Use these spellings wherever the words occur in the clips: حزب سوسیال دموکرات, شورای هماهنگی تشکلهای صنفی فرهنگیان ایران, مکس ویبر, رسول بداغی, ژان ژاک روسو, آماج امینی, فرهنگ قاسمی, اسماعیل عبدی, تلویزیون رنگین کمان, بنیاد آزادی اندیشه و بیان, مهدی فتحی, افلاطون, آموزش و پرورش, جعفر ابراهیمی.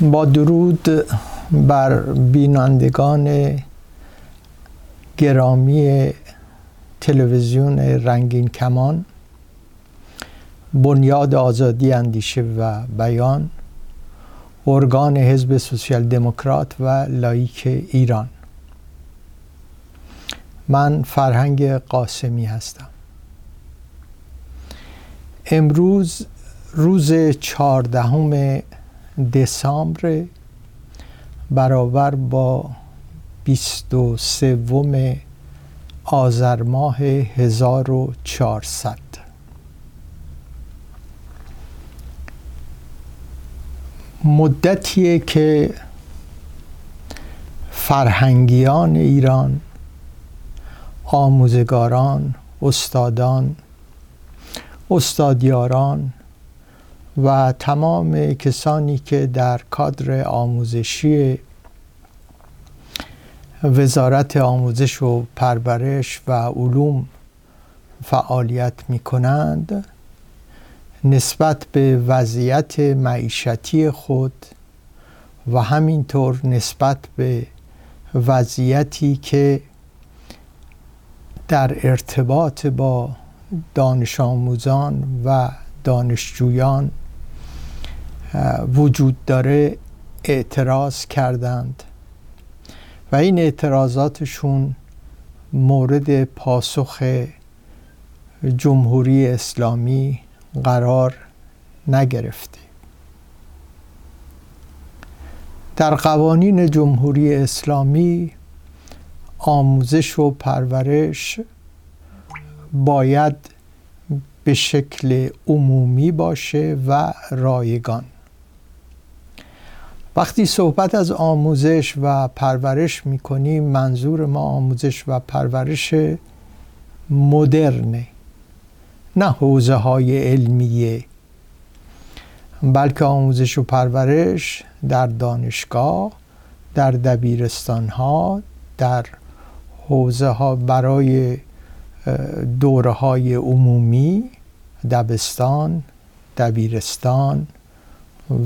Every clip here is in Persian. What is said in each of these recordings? با درود بر بینندگان گرامی تلویزیون رنگین کمان، بنیاد آزادی اندیشه و بیان، ارگان حزب سوسیال دموکرات و لایک ایران. من فرهنگ قاسمی هستم. امروز روز 14 دسامبر برابر با 23 آذر ماه 1400. مدتیه که فرهنگیان ایران، آموزگاران، استادان، استادیاران و تمام کسانی که در کادر آموزشی وزارت آموزش و پرورش و علوم فعالیت می کنند، نسبت به وضعیت معیشتی خود و همینطور نسبت به وضعیتی که در ارتباط با دانش آموزان و دانشجویان وجود داره اعتراض کردند و این اعتراضاتشون مورد پاسخ جمهوری اسلامی قرار نگرفته. در قوانین جمهوری اسلامی آموزش و پرورش باید به شکل عمومی باشه و رایگان. وقتی صحبت از آموزش و پرورش میکنیم، منظور ما آموزش و پرورش مدرنه، نه حوزه های علمیه، بلکه آموزش و پرورش در دانشگاه، در دبیرستان ها، در حوزه ها برای دوره های عمومی، دبستان، دبیرستان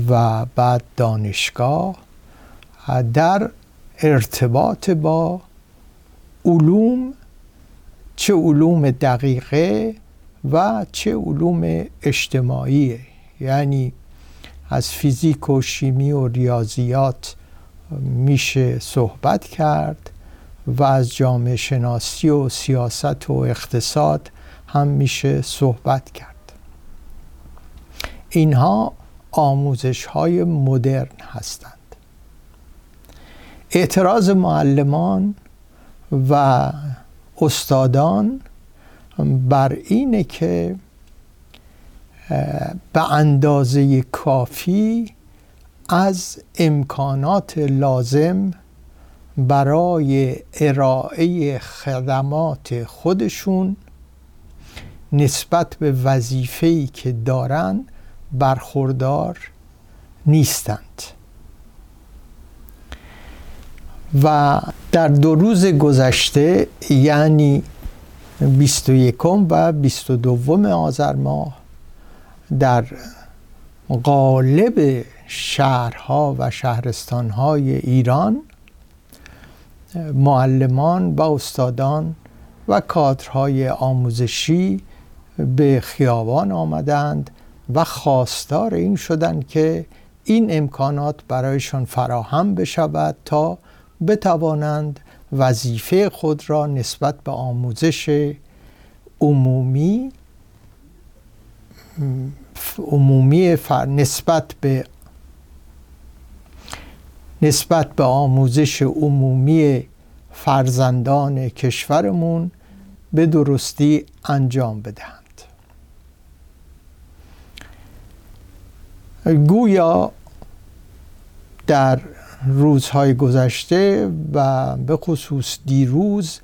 و بعد دانشگاه، در ارتباط با علوم، چه علوم دقیقه و چه علوم اجتماعیه، یعنی از فیزیک و شیمی و ریاضیات میشه صحبت کرد و از جامعه شناسی و سیاست و اقتصاد هم میشه صحبت کرد. اینها آموزش های مدرن هستند. اعتراض معلمان و استادان بر اینه که به اندازه کافی از امکانات لازم برای ارائه خدمات خودشون نسبت به وظیفه‌ای که دارن برخوردار نیستند. و در دو روز گذشته، یعنی 21 و 22 آذر ماه، در قالب شهرها و شهرستانهای ایران معلمان و استادان و کادرهای آموزشی به خیابان آمدند و خواستار این شدند که این امکانات برایشان فراهم بشود تا بتوانند وظیفه خود را نسبت به آموزش نسبت به آموزش عمومی فرزندان کشورمون به درستی انجام بدهند. گویا در روزهای گذشته و به خصوص دیروز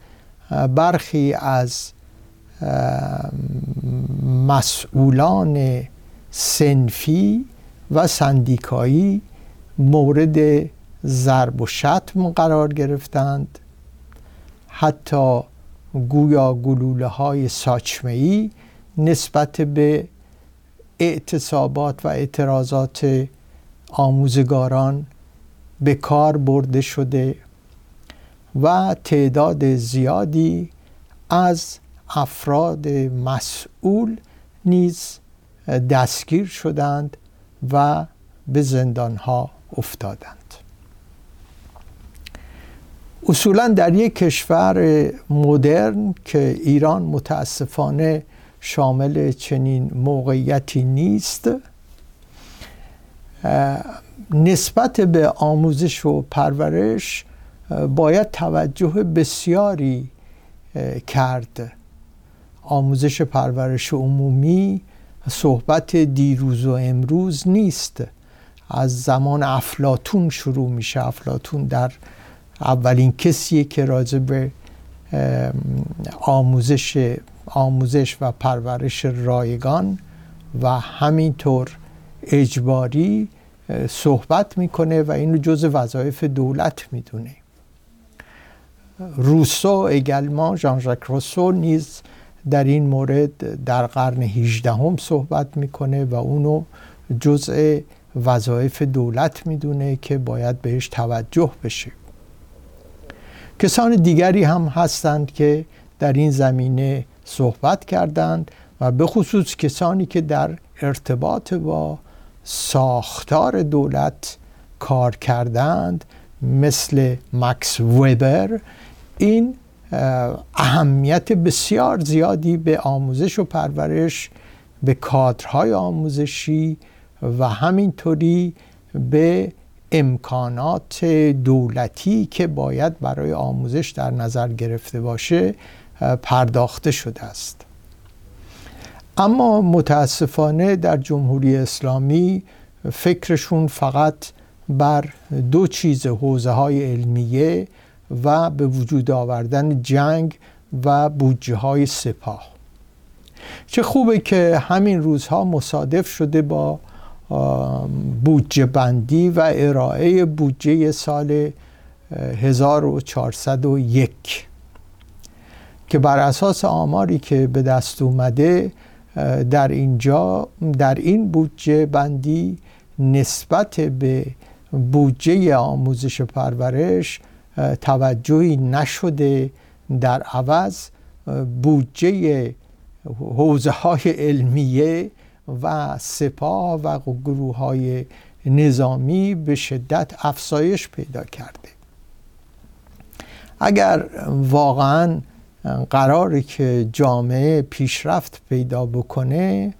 برخی از مسئولان صنفی و سندیکایی مورد ضرب و شتم قرار گرفتند. حتی گویا گلوله های ساچمه‌ای نسبت به اعتصابات و اعتراضات آموزگاران به کار برده شده و تعداد زیادی از افراد مسئول نیز دستگیر شدند و به زندانها افتادند. اصولاً در یک کشور مدرن که ایران متاسفانه شامل چنین موقعیتی نیست، نسبت به آموزش و پرورش باید توجه بسیاری کرد. آموزش پرورش عمومی صحبت دیروز و امروز نیست، از زمان افلاطون شروع میشه. افلاطون در اولین کسیه که راجع به آموزش و پرورش رایگان و همینطور اجباری صحبت میکنه و اینو جزء وظایف دولت میدونه. روسو اگلمان، ژان ژاک روسو نیز در این مورد در قرن 18 هم صحبت میکنه و اونو جزء وظایف دولت میدونه که باید بهش توجه بشه. کسان دیگری هم هستند که در این زمینه صحبت کردند و به خصوص کسانی که در ارتباط با ساختار دولت کار کردند، مثل مکس ویبر، این اهمیت بسیار زیادی به آموزش و پرورش، به کادرهای آموزشی و همینطوری به امکانات دولتی که باید برای آموزش در نظر گرفته باشه پرداخته شده است. اما متاسفانه در جمهوری اسلامی فکرشون فقط بر دو چیز، حوزه‌های علمیه و به وجود آوردن جنگ و بودجه‌های سپاه. چه خوبه که همین روزها مصادف شده با بودجه بندی و ارائه بودجه سال 1401 که بر اساس آماری که به دست اومده در این بودجه بندی نسبت به بودجه آموزش پرورش توجهی نشده، در عوض بودجه حوزه‌های علمیه و سپاه و گروه‌های نظامی به شدت افزایش پیدا کرده. اگر واقعاً قراره که جامعه پیشرفت پیدا بکنه،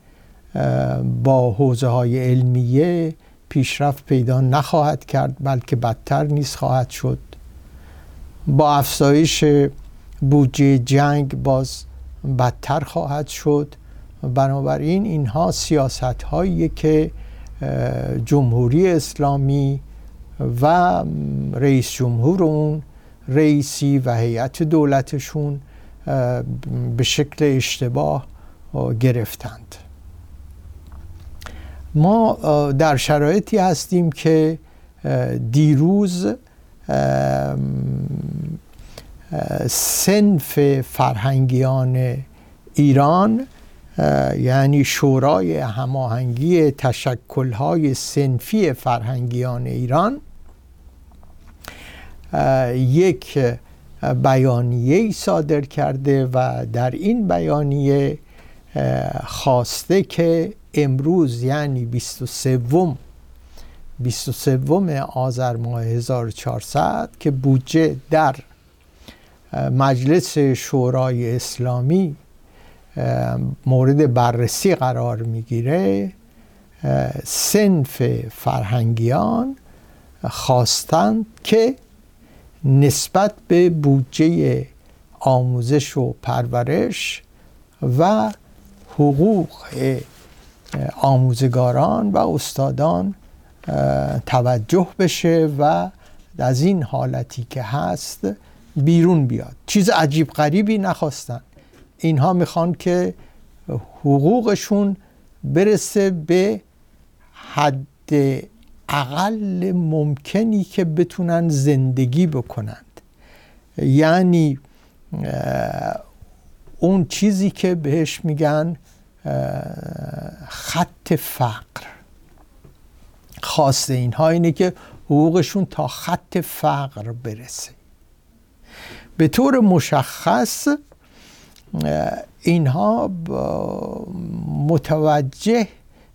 با حوزه‌های علمیه پیشرفت پیدا نخواهد کرد، بلکه بدتر نیز خواهد شد. با افزایش بودجه جنگ باز بدتر خواهد شد. بنابراین اینها سیاست‌هایی که جمهوری اسلامی و رئیس جمهور اون، رئیسی و هیئت دولتشون به شکل اشتباه گرفتند. ما در شرایطی هستیم که دیروز صنف فرهنگیان ایران، یعنی شورای هماهنگی تشکلهای صنفی فرهنگیان ایران، یک بیانیه صادر کرده و در این بیانیه خواسته که امروز، یعنی 23 آذر ماه 1400 که بودجه در مجلس شورای اسلامی مورد بررسی قرار میگیره، صنف فرهنگیان خواستند که نسبت به بودجه آموزش و پرورش و حقوق آموزگاران و استادان توجه بشه و از این حالتی که هست بیرون بیاد. چیز عجیب غریبی نخواستن، اینها میخوان که حقوقشون برسه به حد اقل ممکنی که بتونن زندگی بکنند، یعنی اون چیزی که بهش میگن خط فقر. خواسته اینها اینه که حقوقشون تا خط فقر برسه. به طور مشخص اینها متوجه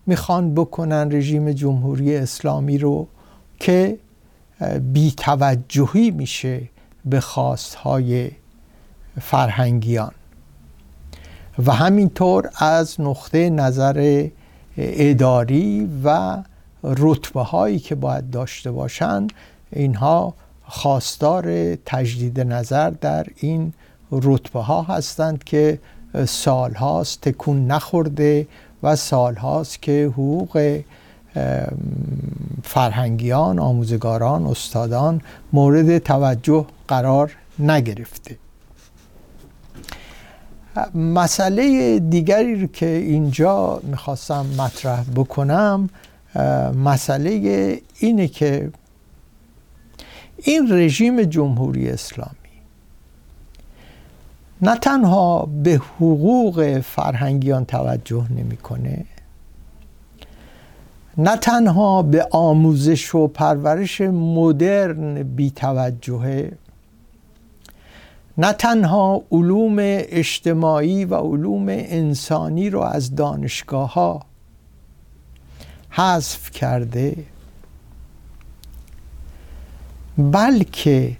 میخوان بکنن رژیم جمهوری اسلامی رو که بی‌توجهی میشه به خواستهای فرهنگیان و همینطور از نقطه نظر اداری و رتبه هایی که باید داشته باشن اینها خواستار تجدید نظر در این رتبه ها هستند که سال هاست تکون نخورده و سال هاست که حقوق فرهنگیان، آموزگاران، استادان مورد توجه قرار نگرفته. مسئله دیگری که اینجا میخواستم مطرح بکنم مسئله اینه که این رژیم جمهوری اسلامی نه تنها به حقوق فرهنگیان توجه نمیکنه، نه تنها به آموزش و پرورش مدرن بی‌توجهه، نه تنها علوم اجتماعی و علوم انسانی رو از دانشگاه‌ها حذف کرده، بلکه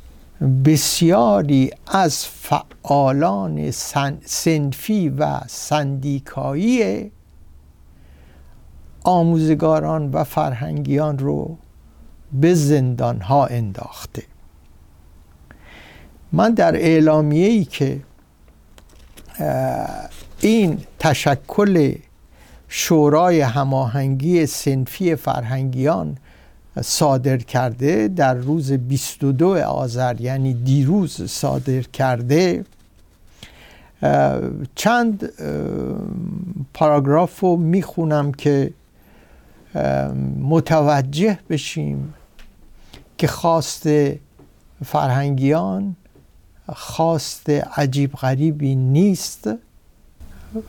بسیاری از فعالان صنفی و سندیکایی آموزگاران و فرهنگیان رو به زندان‌ها انداخته. من در اعلامیه‌ای که این تشکل شورای هماهنگی صنفی فرهنگیان صادر کرده در روز 22 آذر یعنی دیروز صادر کرده چند پاراگراف رو میخونم که متوجه بشیم که خواست فرهنگیان خواست عجیب غریبی نیست،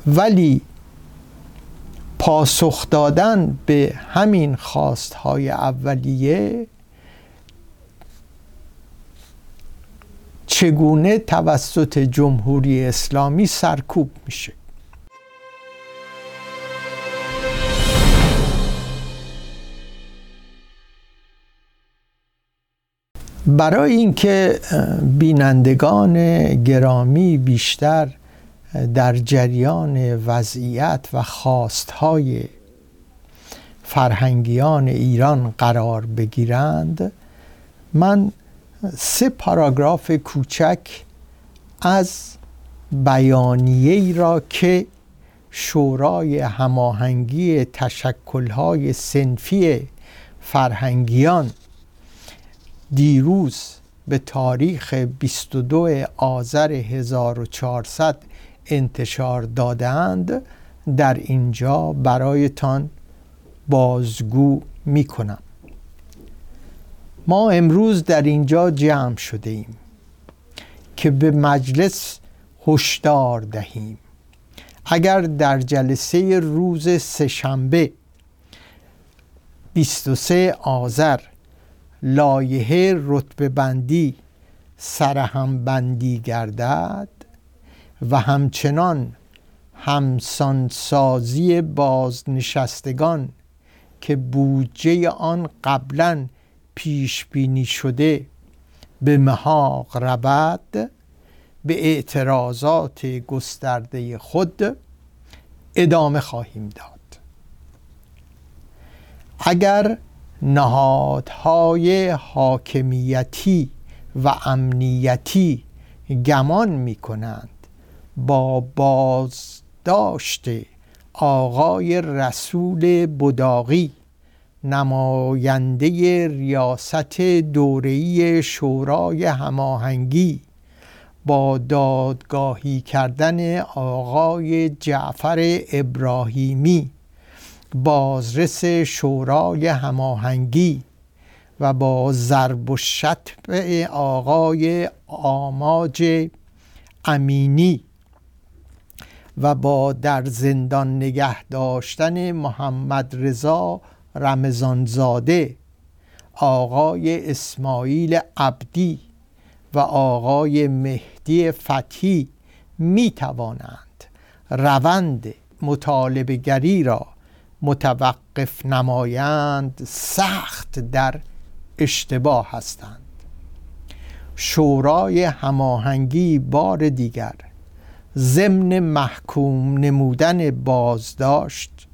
ولی پاسخ دادن به همین خواستهای اولیه چگونه توسط جمهوری اسلامی سرکوب میشه. برای اینکه بینندگان گرامی بیشتر در جریان وضعیت و خواستهای فرهنگیان ایران قرار بگیرند، من 3 پاراگراف کوچک از بیانیه‌ای را که شورای هماهنگی تشکل‌های صنفی فرهنگیان دیروز به تاریخ 22 آذر 1400 انتشار دادند در اینجا برایتان بازگو می کنم. ما امروز در اینجا جمع شده ایم که به مجلس هشدار دهیم اگر در جلسه روز سه‌شنبه 23 آذر لایحه رتبه بندی سرهم بندی گردد و همچنان همسانسازی بازنشستگان که بودجه آن قبلا پیش بینی شده به محاق رود، به اعتراضات گسترده خود ادامه خواهیم داد. اگر نهادهای حاکمیتی و امنیتی گمان می کنند با بازداشت آقای رسول بداغی نماینده ریاست دوره‌ای شورای هماهنگی با دادگاهی کردن آقای جعفر ابراهیمی بازرس شورای هماهنگی و با ضرب و شتم آقای آماج امینی و با در زندان نگه داشتن محمد رضا رمضان‌زاده، آقای اسماعیل عبدی و آقای مهدی فتحی می توانند روند مطالبه گری را متوقف نمایند، سخت در اشتباه هستند. شورای هماهنگی بار دیگر ضمن محکوم نمودن بازداشت،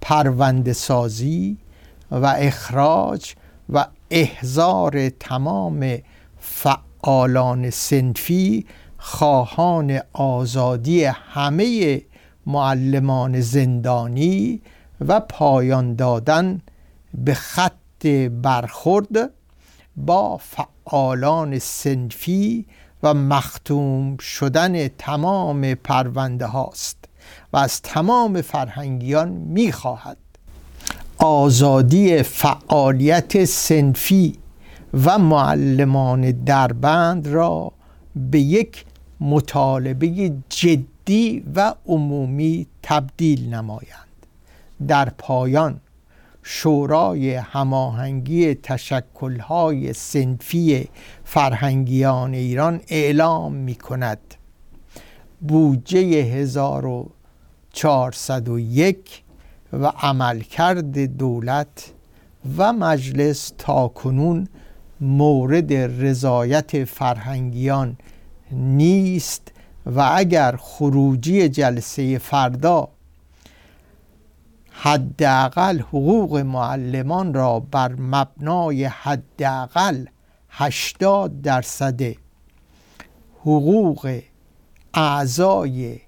پرونده سازی و اخراج و احضار تمام فعالان صنفی خواهان آزادی همه معلمان زندانی و پایان دادن به خط برخورد با فعالان صنفی و مختوم شدن تمام پرونده هاست و از تمام فرهنگیان میخواهد آزادی فعالیت صنفی و معلمان دربند را به یک مطالبه جدی و عمومی تبدیل نمایند. در پایان شورای هماهنگی تشکل‌های صنفی فرهنگیان ایران اعلام می‌کند بودجه 1401 و عملکرد دولت و مجلس تاکنون مورد رضایت فرهنگیان نیست و اگر خروجی جلسه فردا حداقل حقوق معلمان را بر مبنای حداقل 80% حقوق اعضای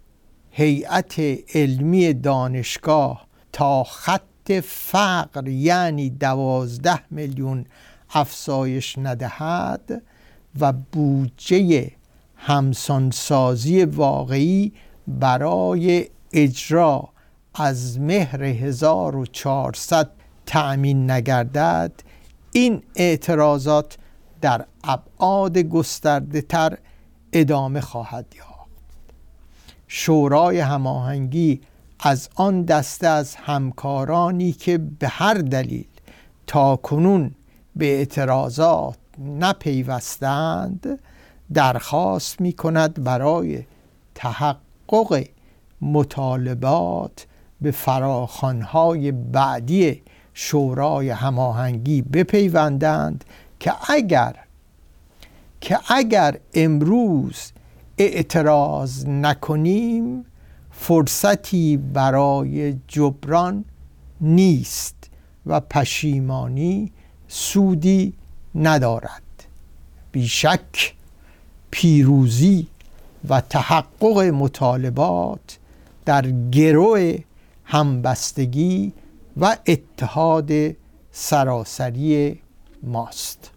هیئت علمی دانشگاه تا خط فقر یعنی 12 میلیون افزایش ندهد و بودجه همسانسازی واقعی برای اجرا از مهر 1400 تأمین نگردد، این اعتراضات در ابعاد گسترده تر ادامه خواهد یافت. شورای هماهنگی از آن دسته از همکارانی که به هر دلیل تاکنون به اعتراضات نپیوستند درخواست می کند برای تحقق مطالبات به فراخوان‌های بعدی شورای هماهنگی بپیوندند که اگر امروز اعتراض نکنیم فرصتی برای جبران نیست و پشیمانی سودی ندارد. بیشک پیروزی و تحقق مطالبات در گروه همبستگی و اتحاد سراسری ماست.